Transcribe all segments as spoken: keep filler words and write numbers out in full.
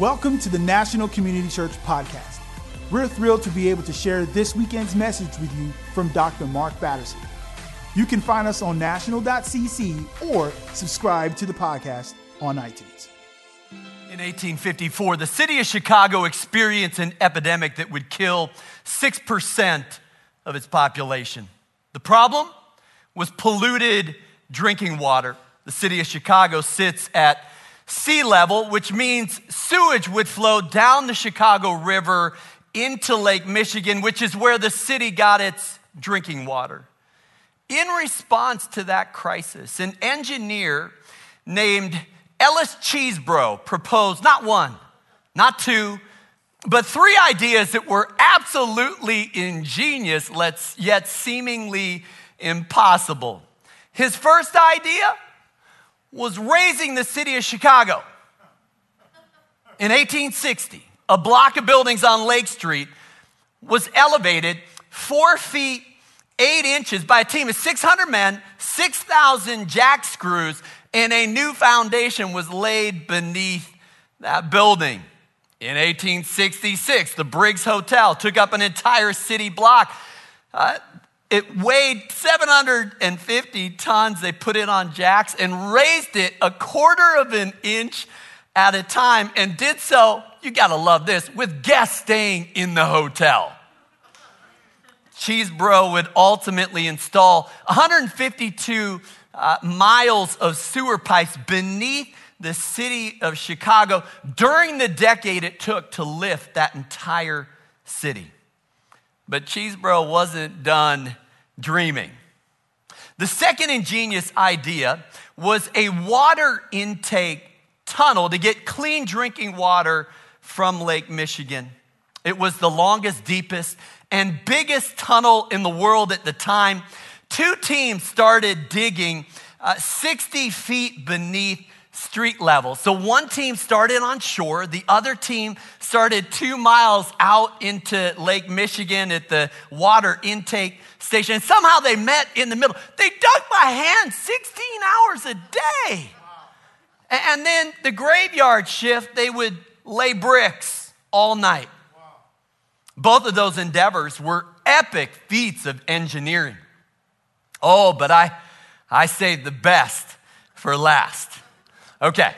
Welcome to the National Community Church podcast. We're thrilled to be able to share this weekend's message with you from Doctor Mark Batterson. You can find us on national dot c c or subscribe to the podcast on iTunes. In eighteen fifty-four, the city of Chicago experienced an epidemic that would kill six percent of its population. The problem was polluted drinking water. The city of Chicago sits at sea level, which means sewage would flow down the Chicago River into Lake Michigan, which is where the city got its drinking water. In response to that crisis, an engineer named Ellis Chesbrough proposed not one, not two, but three ideas that were absolutely ingenious, yet seemingly impossible. His first idea was raising the city of Chicago. In eighteen sixty, a block of buildings on Lake Street was elevated four feet eight inches by a team of six hundred men, six thousand jack screws, and a new foundation was laid beneath that building. In eighteen sixty-six, the Briggs Hotel took up an entire city block. Uh, it weighed seven hundred fifty tons. They put it on jacks and raised it a quarter of an inch at a time and did so, you gotta love this, with guests staying in the hotel. Chesbrough would ultimately install one hundred fifty-two uh, miles of sewer pipes beneath the city of Chicago during the decade it took to lift that entire city. But Chesbrough wasn't done dreaming. The second ingenious idea was a water intake tunnel to get clean drinking water from Lake Michigan. It was the longest, deepest, and biggest tunnel in the world at the time. Two teams started digging uh, sixty feet beneath street level. So one team started on shore. The other team started two miles out into Lake Michigan at the water intake station. And somehow they met in the middle. They dug by hand sixteen hours a day. Wow. And then the graveyard shift, they would lay bricks all night. Both of those endeavors were epic feats of engineering. Oh, but I, I saved the best for last. Okay,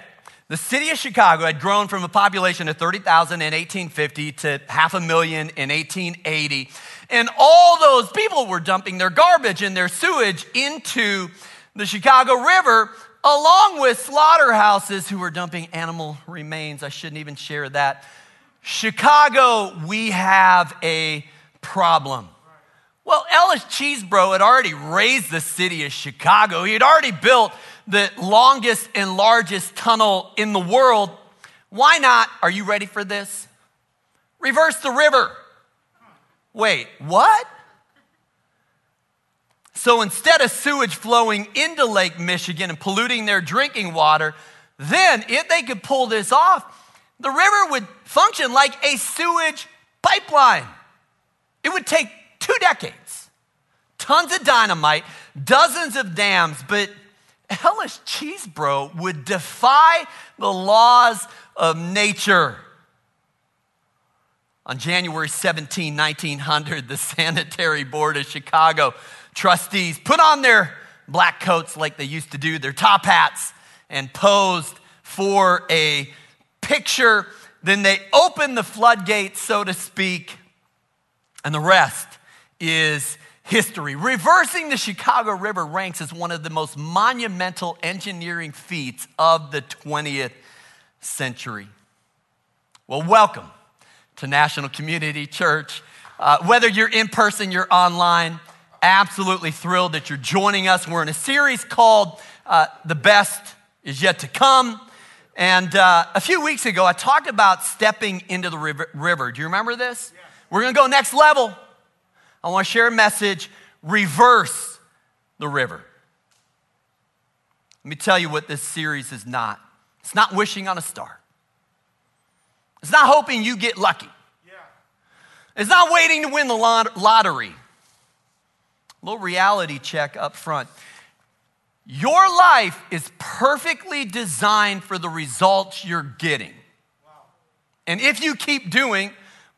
the city of Chicago had grown from a population of thirty thousand in eighteen fifty to half a million in eighteen eighty. And all those people were dumping their garbage and their sewage into the Chicago River, along with slaughterhouses who were dumping animal remains. I shouldn't even share that. Chicago, we have a problem. Well, Ellis Chesbrough had already raised the city of Chicago. He had already built the longest and largest tunnel in the world. Why not, are you ready for this? Reverse the river. Wait, what? So instead of sewage flowing into Lake Michigan and polluting their drinking water, then if they could pull this off, the river would function like a sewage pipeline. It would take two decades, tons of dynamite, dozens of dams, but Ellis Chesbrough would defy the laws of nature. On January seventeenth, nineteen hundred, the Sanitary Board of Chicago trustees put on their black coats like they used to do, their top hats, and posed for a picture, then they open the floodgates, so to speak, and the rest is history. Reversing the Chicago River ranks as one of the most monumental engineering feats of the twentieth century. Well, welcome to National Community Church. Uh, whether you're in person, you're online, absolutely thrilled that you're joining us. We're in a series called uh, The Best Is Yet to Come. And uh, a few weeks ago, I talked about stepping into the river. river. Do you remember this? Yeah. We're going to go next level. I want to share a message, reverse the river. Let me tell you what this series is not. It's not wishing on a star. It's not hoping you get lucky. Yeah. It's not waiting to win the lottery. A little reality check up front. Your life is perfectly designed for the results you're getting. Wow. And if you keep doing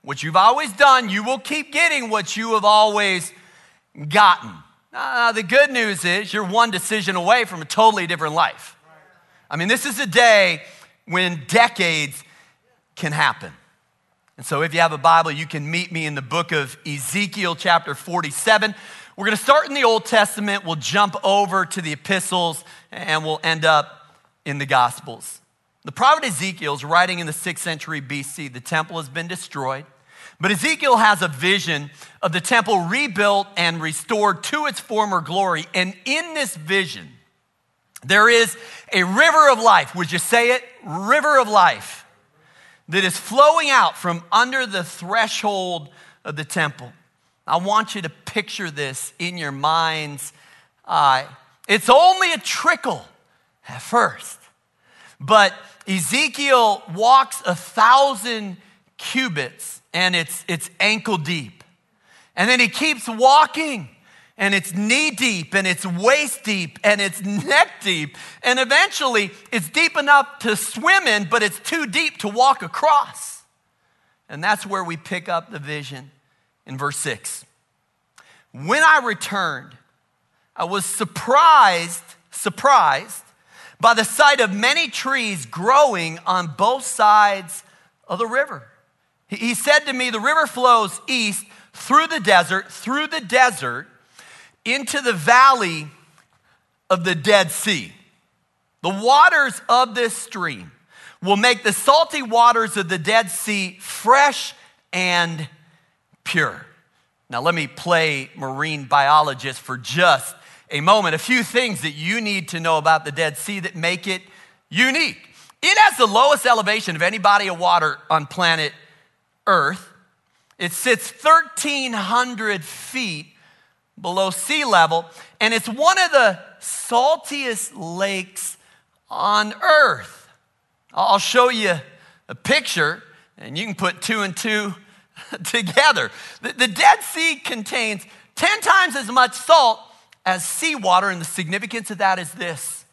what you've always done, you will keep getting what you have always gotten. Uh, the good news is you're one decision away from a totally different life. I mean, this is a day when decades can happen. And so if you have a Bible, you can meet me in the book of Ezekiel chapter forty-seven. We're going to start in the Old Testament. We'll jump over to the epistles and we'll end up in the Gospels. The prophet Ezekiel is writing in the sixth century B C. The temple has been destroyed, but Ezekiel has a vision of the temple rebuilt and restored to its former glory. And in this vision, there is a river of life. Would you say it? River of life that is flowing out from under the threshold of the temple. I want you to picture this in your mind's eye. It's only a trickle at first, but Ezekiel walks a thousand cubits and it's, it's ankle deep. And then he keeps walking and it's knee deep and it's waist deep and it's neck deep. And eventually it's deep enough to swim in, but it's too deep to walk across. And that's where we pick up the vision in verse six. When I returned, I was surprised, surprised by the sight of many trees growing on both sides of the river. He said to me, the river flows east through the desert, through the desert, into the valley of the Dead Sea. The waters of this stream will make the salty waters of the Dead Sea fresh and pure. Now let me play marine biologist for just a moment. A few things that you need to know about the Dead Sea that make it unique. It has the lowest elevation of any body of water on planet Earth. It sits thirteen hundred feet below sea level, and it's one of the saltiest lakes on Earth. I'll show you a picture, and you can put two and two together. The, the Dead Sea contains ten times as much salt as seawater, and the significance of that is this.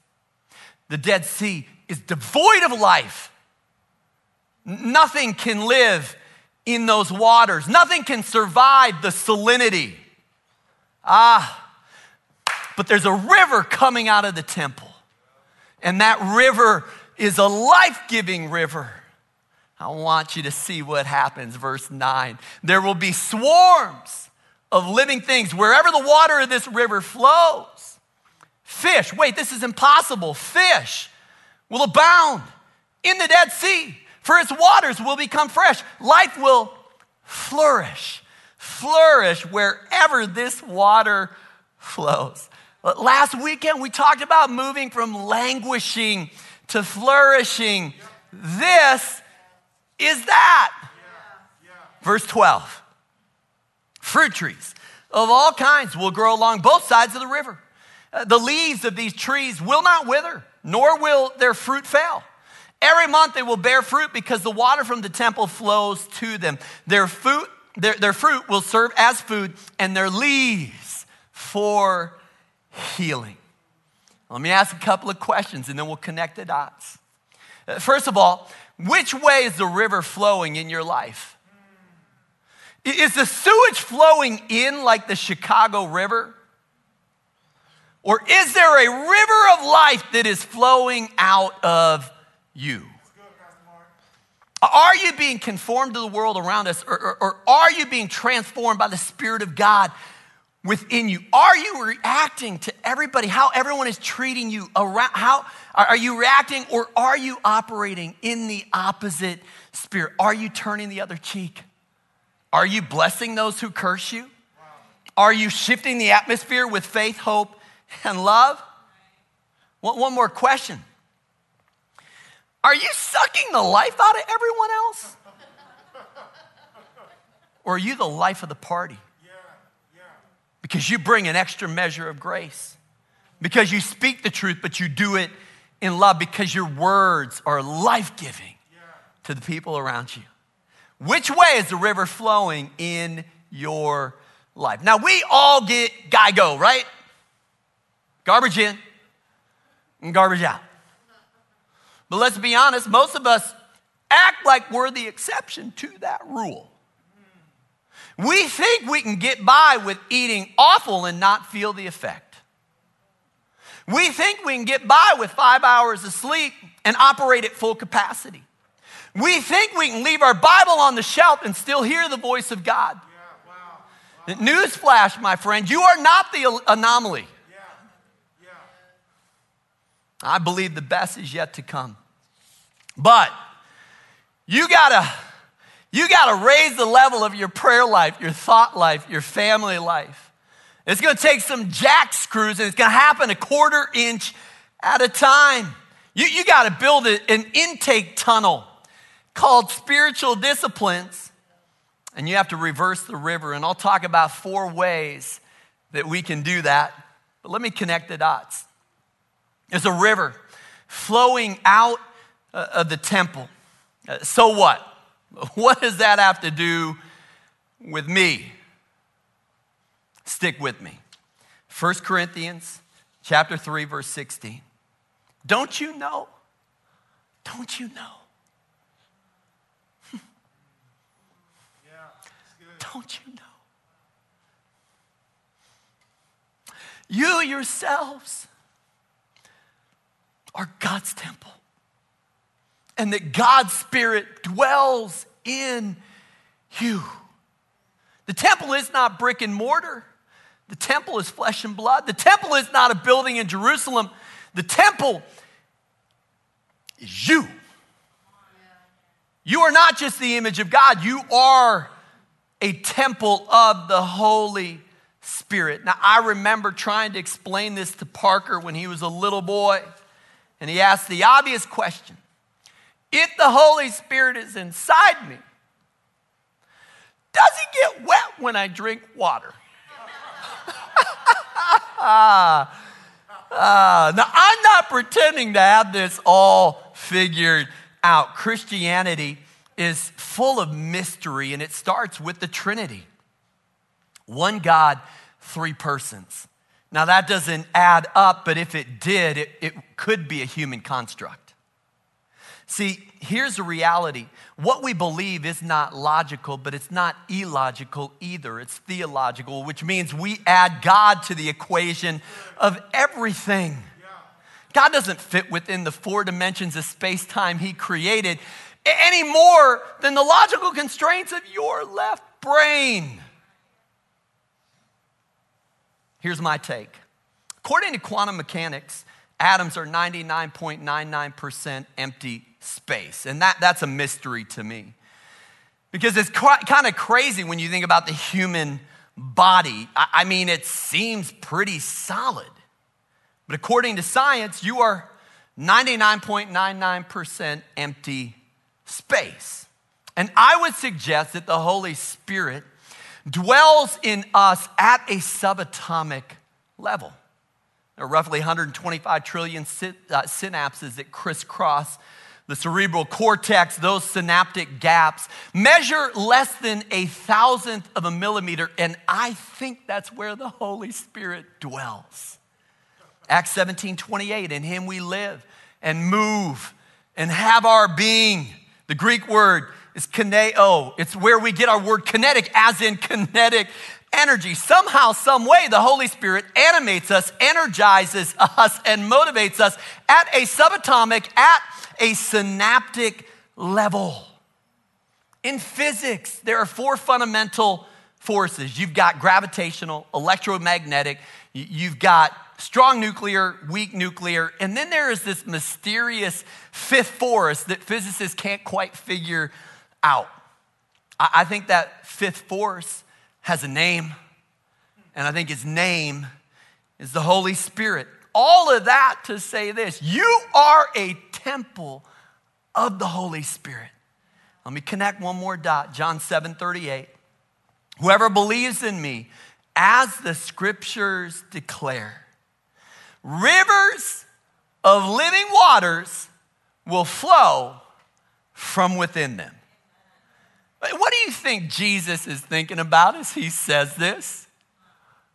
The Dead Sea is devoid of life. Nothing can live in those waters. Nothing can survive the salinity. Ah, but there's a river coming out of the temple, and that river is a life-giving river. I want you to see what happens. Verse nine, there will be swarms of living things wherever the water of this river flows. Fish, wait, this is impossible. Fish will abound in the Dead Sea, for its waters will become fresh. Life will flourish, flourish wherever this water flows. Last weekend, we talked about moving from languishing to flourishing. This is that. Yeah, yeah. Verse twelve, fruit trees of all kinds will grow along both sides of the river. Uh, the leaves of these trees will not wither, nor will their fruit fail. Every month they will bear fruit because the water from the temple flows to them. Their food, their, their fruit will serve as food, and their leaves for healing. Let me ask a couple of questions and then we'll connect the dots. Uh, first of all, which way is the river flowing in your life? Is the sewage flowing in like the Chicago River? Or is there a river of life that is flowing out of you? Are you being conformed to the world around us? Or, or, or are you being transformed by the Spirit of God within you? Are you reacting to everybody, how everyone is treating you around? How are you reacting, or are you operating in the opposite spirit? Are you turning the other cheek? Are you blessing those who curse you? Are you shifting the atmosphere with faith, hope, and love? One more question. Are you sucking the life out of everyone else? Or are you the life of the party? Because you bring an extra measure of grace. Because you speak the truth, but you do it in love. Because your words are life-giving yeah. to the people around you. Which way is the river flowing in your life? Now, we all get Geico, right? Garbage in and garbage out. But let's be honest, most of us act like we're the exception to that rule. We think we can get by with eating awful and not feel the effect. We think we can get by with five hours of sleep and operate at full capacity. We think we can leave our Bible on the shelf and still hear the voice of God. Yeah, wow, wow. Newsflash, my friend, you are not the anomaly. Yeah, yeah. I believe the best is yet to come. But you gotta, you gotta raise the level of your prayer life, your thought life, your family life. It's gonna take some jack screws, and it's gonna happen a quarter inch at a time. You, you gotta build an intake tunnel called spiritual disciplines, and you have to reverse the river. And I'll talk about four ways that we can do that. But let me connect the dots. There's a river flowing out of the temple. So what? What does that have to do with me? Stick with me. First Corinthians chapter three, verse sixteen. Don't you know? Don't you know? Don't you know? You yourselves are God's temple, and that God's Spirit dwells in you. The temple is not brick and mortar. The temple is flesh and blood. The temple is not a building in Jerusalem. The temple is you. You are not just the image of God. You are a temple of the Holy Spirit. Now, I remember trying to explain this to Parker when he was a little boy, and he asked the obvious question. If the Holy Spirit is inside me, does he get wet when I drink water? uh, now, I'm not pretending to have this all figured out. Christianity is full of mystery, and it starts with the Trinity. One God, three persons. Now, that doesn't add up, but if it did, it, it could be a human construct. See, here's the reality. What we believe is not logical, but it's not illogical either. It's theological, which means we add God to the equation of everything. God doesn't fit within the four dimensions of space-time he created any more than the logical constraints of your left brain. Here's my take. According to quantum mechanics, atoms are ninety-nine point nine nine percent empty space. And that, that's a mystery to me, because it's kind of crazy when you think about the human body. I, I mean, it seems pretty solid. But according to science, you are ninety-nine point nine nine percent empty space. And I would suggest that the Holy Spirit dwells in us at a subatomic level. There are roughly one hundred twenty-five trillion synapses that crisscross the cerebral cortex. Those synaptic gaps measure less than a thousandth of a millimeter, and I think that's where the Holy Spirit dwells. Acts seventeen twenty-eight, in him we live and move and have our being. The Greek word is kineo. It's where we get our word kinetic, as in kinetic energy. Somehow, some way, the Holy Spirit animates us, energizes us, and motivates us at a subatomic, at a synaptic level. In physics, there are four fundamental forces. You've got gravitational, electromagnetic, you've got strong nuclear, weak nuclear, and then there is this mysterious fifth force that physicists can't quite figure out. I think that fifth force has a name, and I think its name is the Holy Spirit. All of that to say this: you are a temple of the Holy Spirit. Let me connect one more dot. John seven thirty-eight. Whoever believes in me, as the scriptures declare, rivers of living waters will flow from within them. What do you think Jesus is thinking about as he says this?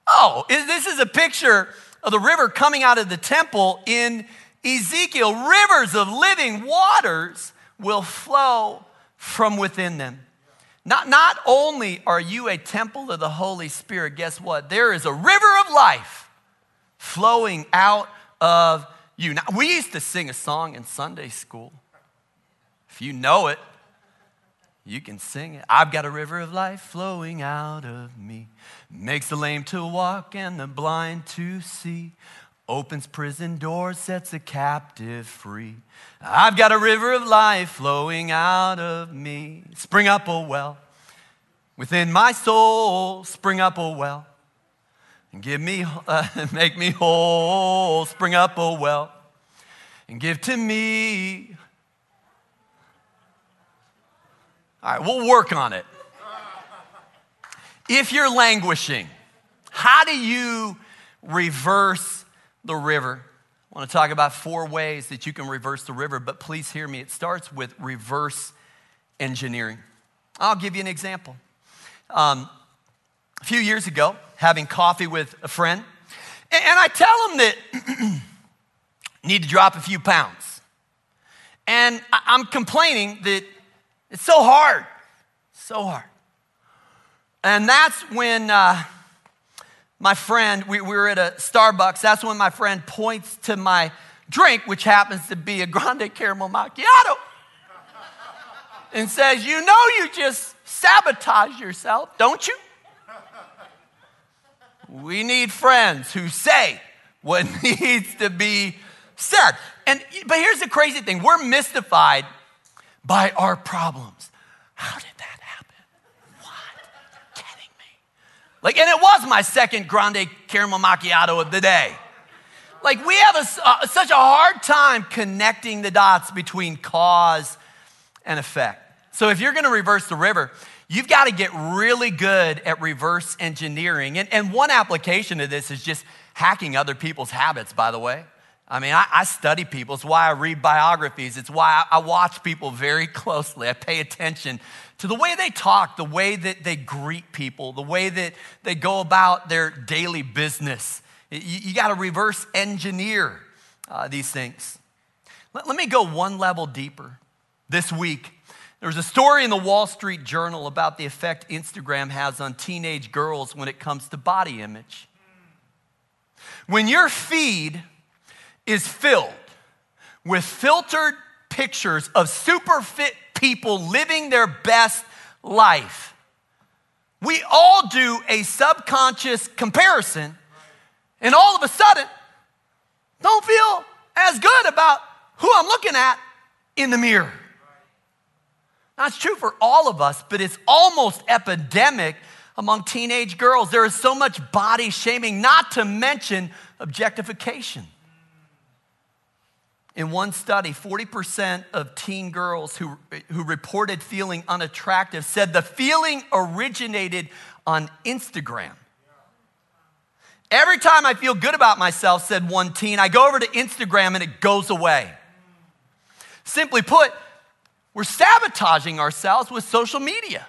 Oh, this is a picture of the river coming out of the temple in Ezekiel. Rivers of living waters will flow from within them. Not, not only are you a temple of the Holy Spirit, guess what? There is a river of life flowing out of you. Now, we used to sing a song in Sunday school. If you know it, you can sing it. I've got a river of life flowing out of me. Makes the lame to walk and the blind to see. Opens prison doors, sets a captive free. I've got a river of life flowing out of me. Spring up, oh well, within my soul. Spring up, oh well, and give me, uh, make me whole. Spring up, oh well, and give to me. All right, we'll work on it. If you're languishing, how do you reverse the river? I want to talk about four ways that you can reverse the river, but please hear me. It starts with reverse engineering. I'll give you an example. Um, a few years ago, having coffee with a friend, and, and I tell him that need to drop a few pounds. And I, I'm complaining that it's so hard, so hard. And that's when... Uh, My friend, we, we were at a Starbucks. That's when my friend points to my drink, which happens to be a grande caramel macchiato, and says, you know you just sabotage yourself, don't you? We need friends who say what needs to be said. And but here's the crazy thing. We're mystified by our problems. How did that happen? Like, and it was my second grande caramel macchiato of the day. Like, we have a, a, such a hard time connecting the dots between cause and effect. So if you're going to reverse the river, you've got to get really good at reverse engineering. And, and one application of this is just hacking other people's habits, by the way. I mean, I, I study people. It's why I read biographies. It's why I, I watch people very closely. I pay attention to the way they talk, the way that they greet people, the way that they go about their daily business. You, you got to reverse engineer uh, these things. Let, let me go one level deeper. This week, there was a story in the Wall Street Journal about the effect Instagram has on teenage girls when it comes to body image. When your feed is filled with filtered pictures of super fit people living their best life, we all do a subconscious comparison, and all of a sudden, don't feel as good about who I'm looking at in the mirror. That's true for all of us, but it's almost epidemic among teenage girls. There is so much body shaming, not to mention objectification. In one study, forty percent of teen girls who, who reported feeling unattractive said the feeling originated on Instagram. Every time I feel good about myself, said one teen, I go over to Instagram and it goes away. Simply put, we're sabotaging ourselves with social media.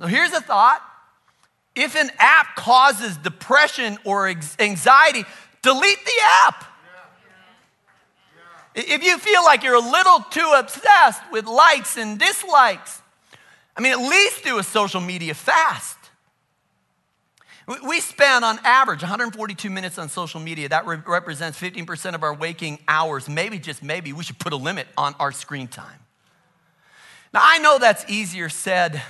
So here's a thought. If an app causes depression or anxiety, delete the app. If you feel like you're a little too obsessed with likes and dislikes, I mean, at least do a social media fast. We spend on average one hundred forty-two minutes on social media. That re- represents fifteen percent of our waking hours. Maybe, just maybe, we should put a limit on our screen time. Now, I know that's easier said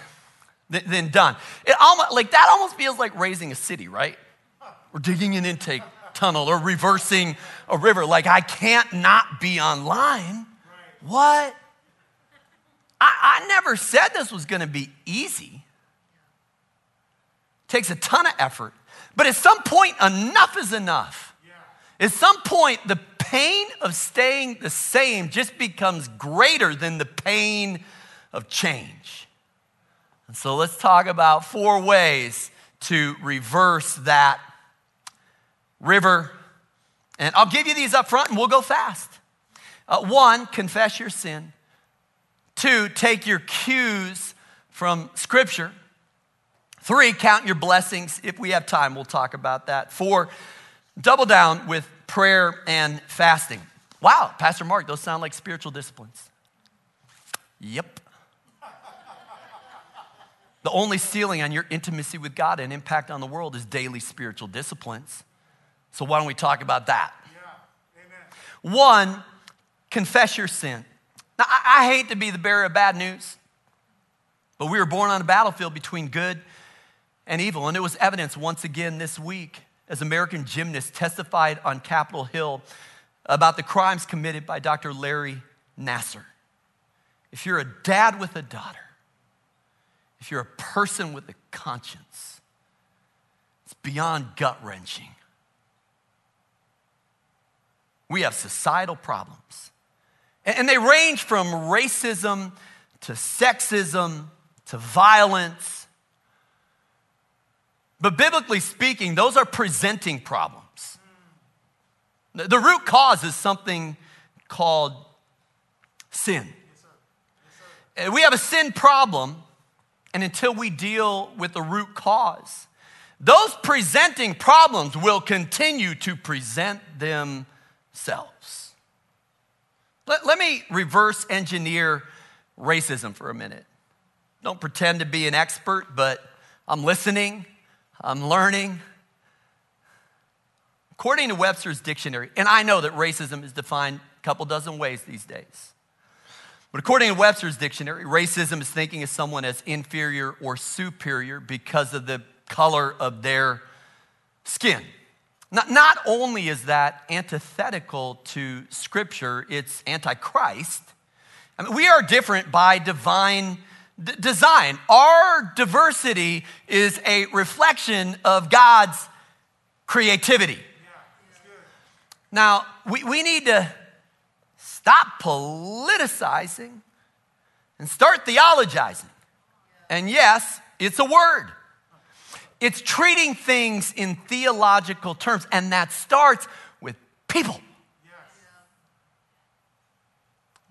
th- than done. It almost, like, that almost feels like raising a city, right? Or digging an intake tunnel or reversing a river. Like, I can't not be online. What? I, I never said this was going to be easy. Takes a ton of effort. But at some point, enough is enough. At some point, the pain of staying the same just becomes greater than the pain of change. And so let's talk about four ways to reverse that river. And I'll give you these up front and we'll go fast. Uh, one, confess your sin. Two, take your cues from Scripture. Three, count your blessings. If we have time, we'll talk about that. Four, double down with prayer and fasting. Wow, Pastor Mark, those sound like spiritual disciplines. Yep. The only ceiling on your intimacy with God and impact on the world is daily spiritual disciplines. So why don't we talk about that? Yeah. Amen. One, confess your sin. Now, I, I hate to be the bearer of bad news, but we were born on a battlefield between good and evil, and it was evidenced once again this week as American gymnasts testified on Capitol Hill about the crimes committed by Doctor Larry Nassar. If you're a dad with a daughter, if you're a person with a conscience, it's beyond gut-wrenching. We have societal problems. And they range from racism to sexism to violence. But biblically speaking, those are presenting problems. The root cause is something called sin. We have a sin problem. And until we deal with the root cause, those presenting problems will continue to present themselves. Let, let me reverse engineer racism for a minute. Don't pretend to be an expert, but I'm listening, I'm learning. According to Webster's dictionary, and I know that racism is defined a couple dozen ways these days. But according to Webster's dictionary, racism is thinking of someone as inferior or superior because of the color of their skin. Not, not only is that antithetical to Scripture, it's anti-Christ. I mean, we are different by divine d- design. Our diversity is a reflection of God's creativity. Yeah, it's good. Now, we, we need to stop politicizing and start theologizing. And yes, it's a word. It's treating things in theological terms, and that starts with people.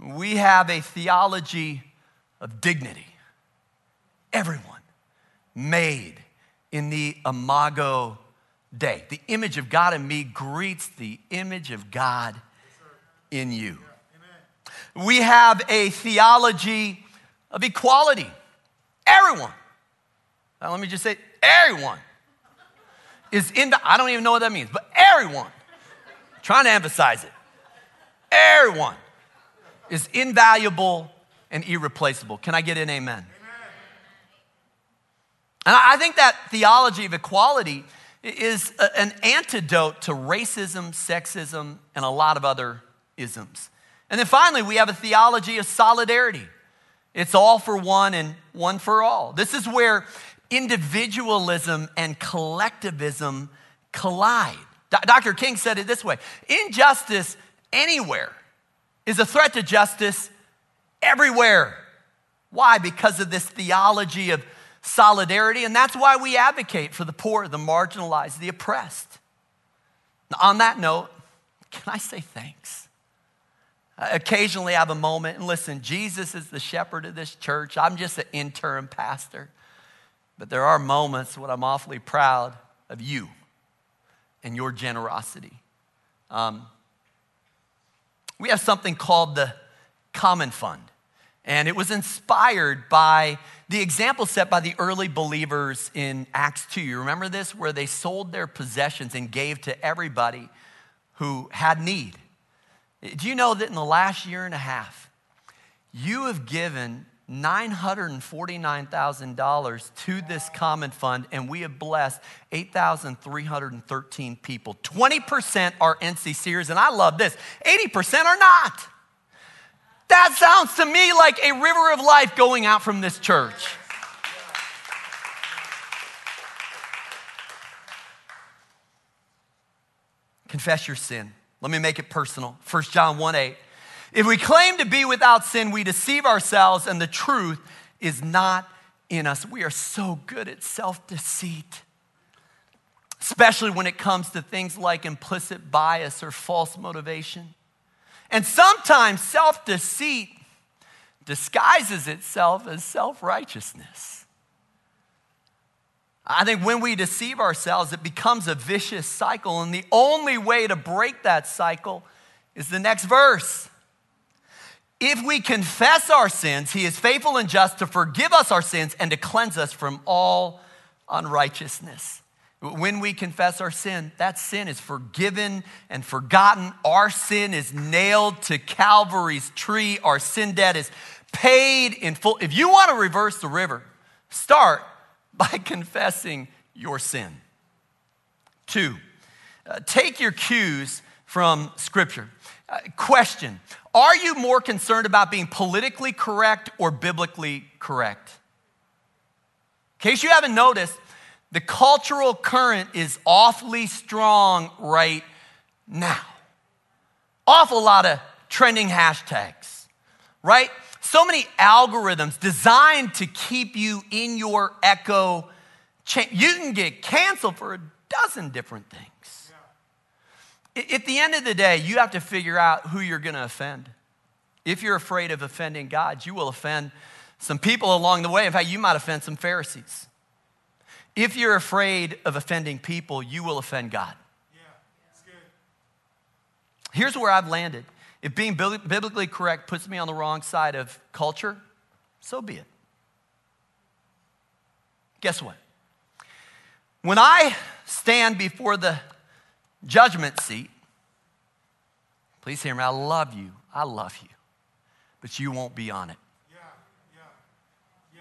Yes. We have a theology of dignity. Everyone made in the Imago Dei. The image of God in me greets the image of God in you. We have a theology of equality. Everyone. Now let me just say, everyone is in the, I don't even know what that means, but everyone, I'm trying to emphasize it, everyone is invaluable and irreplaceable. Can I get an amen? Amen. And I think that theology of equality is a, an antidote to racism, sexism, and a lot of other isms. And then finally, we have a theology of solidarity. It's all for one and one for all. This is where individualism and collectivism collide. Doctor King said it this way: injustice anywhere is a threat to justice everywhere. Why? Because of this theology of solidarity, and that's why we advocate for the poor, the marginalized, the oppressed. Now, on that note, can I say thanks? Occasionally I have a moment, and listen, Jesus is the shepherd of this church. I'm just an interim pastor. But there are moments when I'm awfully proud of you and your generosity. Um, we have something called the Common Fund, and it was inspired by the example set by the early believers in Acts two. You remember this? Where they sold their possessions and gave to everybody who had need. Do you know that in the last year and a half, you have given nine hundred forty-nine thousand dollars to this common fund, and we have blessed eight thousand three hundred thirteen people. twenty percent are N C Cers, and I love this. eighty percent are not. That sounds to me like a river of life going out from this church. Confess your sin. Let me make it personal. First John one eight. If we claim to be without sin, we deceive ourselves, and the truth is not in us. We are so good at self-deceit, especially when it comes to things like implicit bias or false motivation. And sometimes self-deceit disguises itself as self-righteousness. I think when we deceive ourselves, it becomes a vicious cycle, and the only way to break that cycle is the next verse. If we confess our sins, he is faithful and just to forgive us our sins and to cleanse us from all unrighteousness. When we confess our sin, that sin is forgiven and forgotten. Our sin is nailed to Calvary's tree. Our sin debt is paid in full. If you want to reverse the river, start by confessing your sin. Two, uh, take your cues from Scripture. Uh, question, are you more concerned about being politically correct or biblically correct? In case you haven't noticed, the cultural current is awfully strong right now. Awful lot of trending hashtags, right? So many algorithms designed to keep you in your echo chain. You can get canceled for a dozen different things. Yeah. At the end of the day, you have to figure out who you're going to offend. If you're afraid of offending God, you will offend some people along the way. In fact, you might offend some Pharisees. If you're afraid of offending people, you will offend God. Yeah, that's good. Here's where I've landed. If being biblically correct puts me on the wrong side of culture, so be it. Guess what? When I stand before the judgment seat, please hear me, I love you, I love you, but you won't be on it. Yeah, yeah,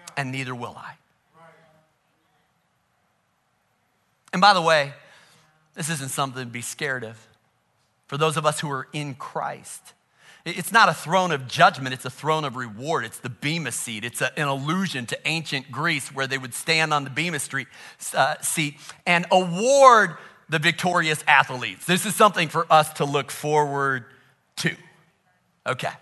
yeah. And neither will I. And by the way, this isn't something to be scared of. For those of us who are in Christ, it's not a throne of judgment, it's a throne of reward. It's the Bema seat. It's a, an allusion to ancient Greece where they would stand on the Bema street, uh, seat and award the victorious athletes. This is something for us to look forward to. Okay.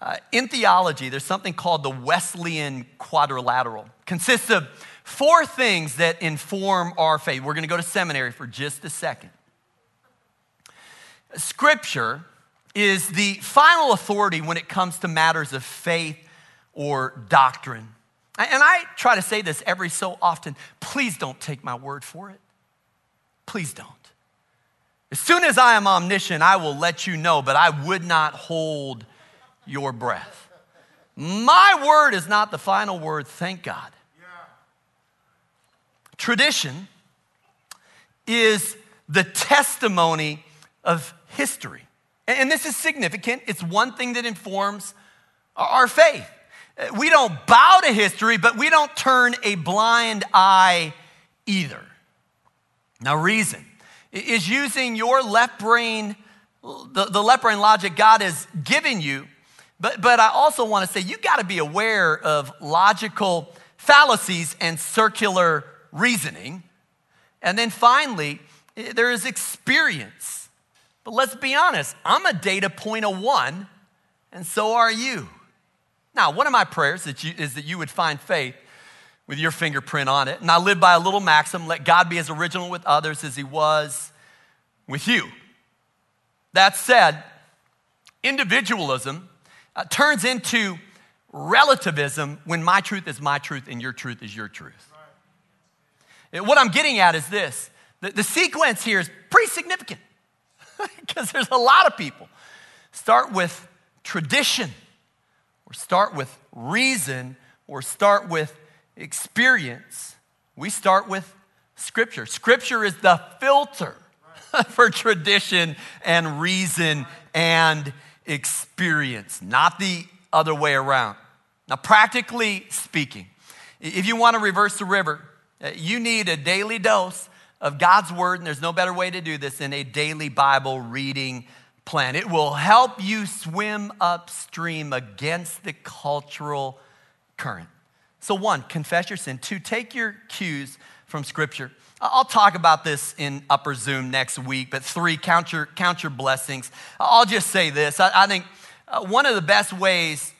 Uh, in theology, there's something called the Wesleyan quadrilateral. Consists of four things that inform our faith. We're going to go to seminary for just a second. Scripture is the final authority when it comes to matters of faith or doctrine. And I try to say this every so often. Please don't take my word for it. Please don't. As soon as I am omniscient, I will let you know, but I would not hold your breath. My word is not the final word, thank God. Tradition is the testimony of history. And this is significant. It's one thing that informs our faith. We don't bow to history, but we don't turn a blind eye either. Now, reason is using your left brain, the, the left brain logic God has given you. But, but I also want to say you got to be aware of logical fallacies and circular reasoning. And then finally, there is experience. But let's be honest, I'm a data point of one, and so are you. Now, one of my prayers that you, is that you would find faith with your fingerprint on it. And I live by a little maxim, let God be as original with others as he was with you. That said, individualism uh, turns into relativism when my truth is my truth and your truth is your truth. What I'm getting at is this. The, the sequence here is pretty significant because there's a lot of people. Start with tradition or start with reason or start with experience. We start with Scripture. Scripture is the filter for tradition and reason and experience, not the other way around. Now, practically speaking, if you want to reverse the river, you need a daily dose of God's word, and there's no better way to do this than a daily Bible reading plan. It will help you swim upstream against the cultural current. So one, confess your sin. Two, take your cues from Scripture. I'll talk about this in Upper Zoom next week, but three, count your, count your blessings. I'll just say this. I, I think one of the best ways,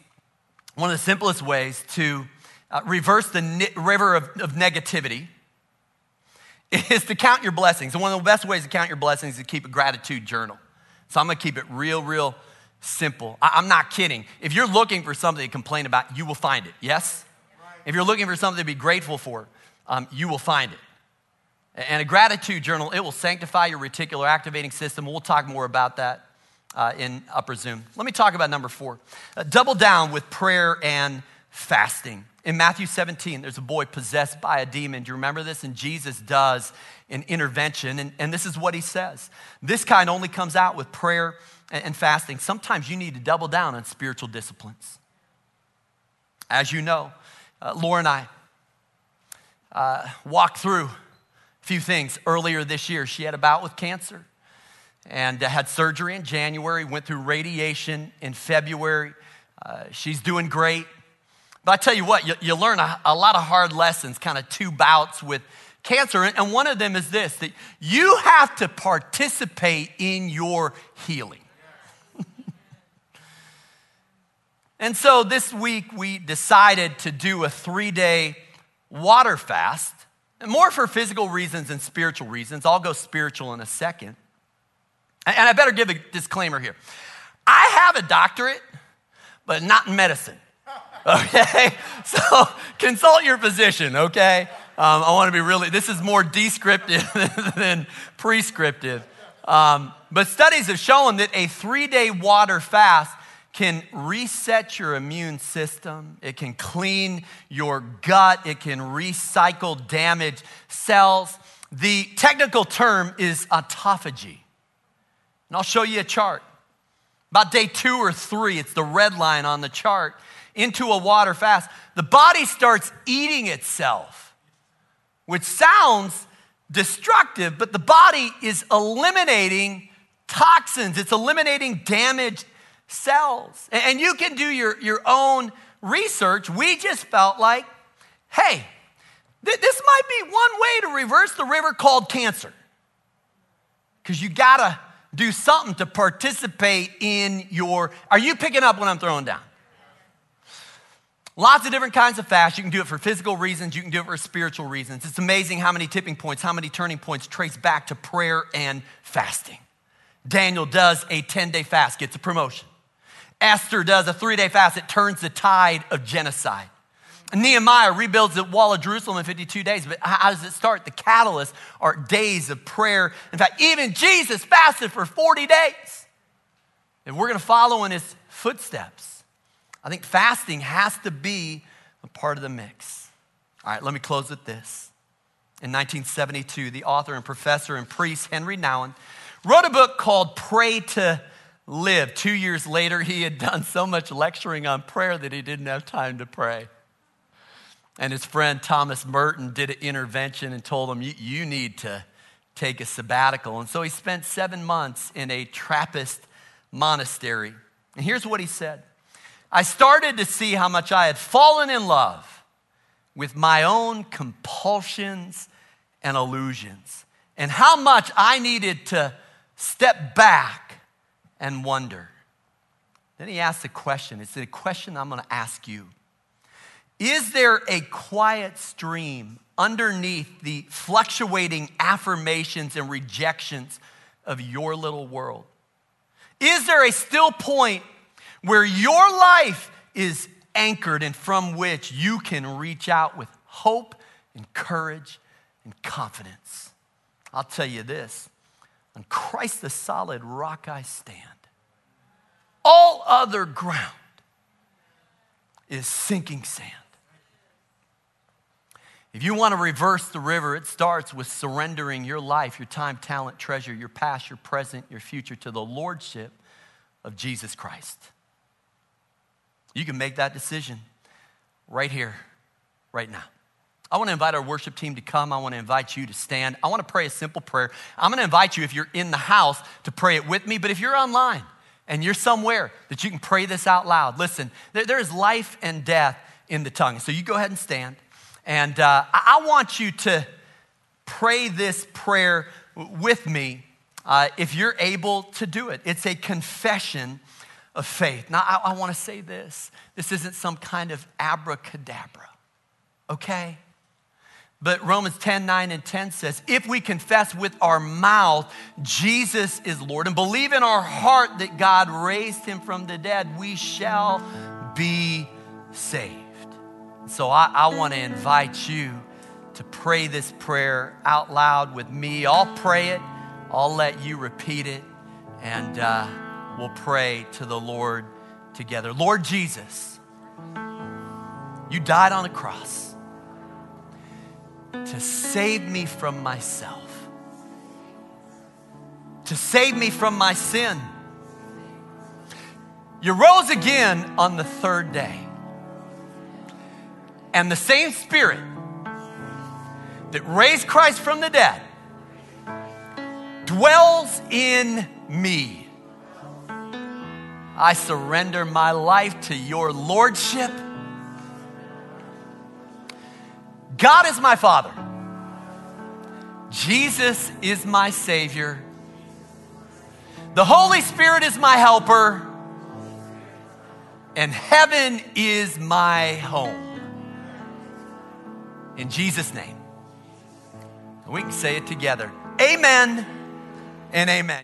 one of the simplest ways to Uh, reverse the ni- river of, of negativity is to count your blessings. And one of the best ways to count your blessings is to keep a gratitude journal. So I'm gonna keep it real, real simple. I- I'm not kidding. If you're looking for something to complain about, you will find it, yes? Right. If you're looking for something to be grateful for, um, you will find it. And a gratitude journal, it will sanctify your reticular activating system. We'll talk more about that uh, in Upper Zoom. Let me talk about number four. Uh, double down with prayer and fasting. In Matthew seventeen, there's a boy possessed by a demon. Do you remember this? And Jesus does an intervention, and, and this is what he says. This kind only comes out with prayer and, and fasting. Sometimes you need to double down on spiritual disciplines. As you know, uh, Laura and I uh, walked through a few things earlier this year. She had a bout with cancer and uh, had surgery in January, went through radiation in February. Uh, she's doing great. But I tell you what, you, you learn a, a lot of hard lessons, kind of two bouts with cancer. And one of them is this, that you have to participate in your healing. And so this week we decided to do a three-day water fast, more for physical reasons than spiritual reasons. I'll go spiritual in a second. And I better give a disclaimer here. I have a doctorate, but not in medicine. Okay, so consult your physician, okay? Um, I want to be really, this is more descriptive than prescriptive. Um, but studies have shown that a three-day water fast can reset your immune system. It can clean your gut. It can recycle damaged cells. The technical term is autophagy. And I'll show you a chart. About day two or three, it's the red line on the chart, into a water fast, the body starts eating itself, which sounds destructive, but the body is eliminating toxins. It's eliminating damaged cells. And you can do your, your own research. We just felt like, hey, th- this might be one way to reverse the river called cancer, because you gotta do something to participate in your, are you picking up what I'm throwing down? Lots of different kinds of fasts. You can do it for physical reasons. You can do it for spiritual reasons. It's amazing how many tipping points, how many turning points trace back to prayer and fasting. Daniel does a ten-day fast, gets a promotion. Esther does a three-day fast. It turns the tide of genocide. Nehemiah rebuilds the wall of Jerusalem in fifty-two days. But how does it start? The catalysts are days of prayer. In fact, even Jesus fasted for forty days. And we're going to follow in his footsteps. I think fasting has to be a part of the mix. All right, let me close with this. In nineteen seventy-two, the author and professor and priest Henry Nouwen wrote a book called Pray to Live. Two years later, he had done so much lecturing on prayer that he didn't have time to pray. And his friend Thomas Merton did an intervention and told him, you need to take a sabbatical. And so he spent seven months in a Trappist monastery. And here's what he said. I started to see how much I had fallen in love with my own compulsions and illusions, and how much I needed to step back and wonder. Then he asked a question. It's a question I'm going to ask you. Is there a quiet stream underneath the fluctuating affirmations and rejections of your little world? Is there a still point where your life is anchored and from which you can reach out with hope and courage and confidence? I'll tell you this, on Christ the solid rock I stand. All other ground is sinking sand. If you want to reverse the river, it starts with surrendering your life, your time, talent, treasure, your past, your present, your future to the lordship of Jesus Christ. You can make that decision right here, right now. I want to invite our worship team to come. I want to invite you to stand. I want to pray a simple prayer. I'm going to invite you, if you're in the house, to pray it with me. But if you're online and you're somewhere that you can pray this out loud, listen, there, there is life and death in the tongue. So you go ahead and stand. And uh, I want you to pray this prayer with me uh, if you're able to do it. It's a confession of faith. Now, I, I want to say this. This isn't some kind of abracadabra, okay? But Romans ten, nine, and ten says, if we confess with our mouth Jesus is Lord and believe in our heart that God raised him from the dead, we shall be saved. So I, I want to invite you to pray this prayer out loud with me. I'll pray it. I'll let you repeat it. And uh, we'll pray to the Lord together. Lord Jesus, you died on a cross to save me from myself, to save me from my sin. You rose again on the third day. And the same Spirit that raised Christ from the dead dwells in me. I surrender my life to your lordship. God is my Father. Jesus is my Savior. The Holy Spirit is my helper. And heaven is my home. In Jesus' name. We can say it together. Amen and amen.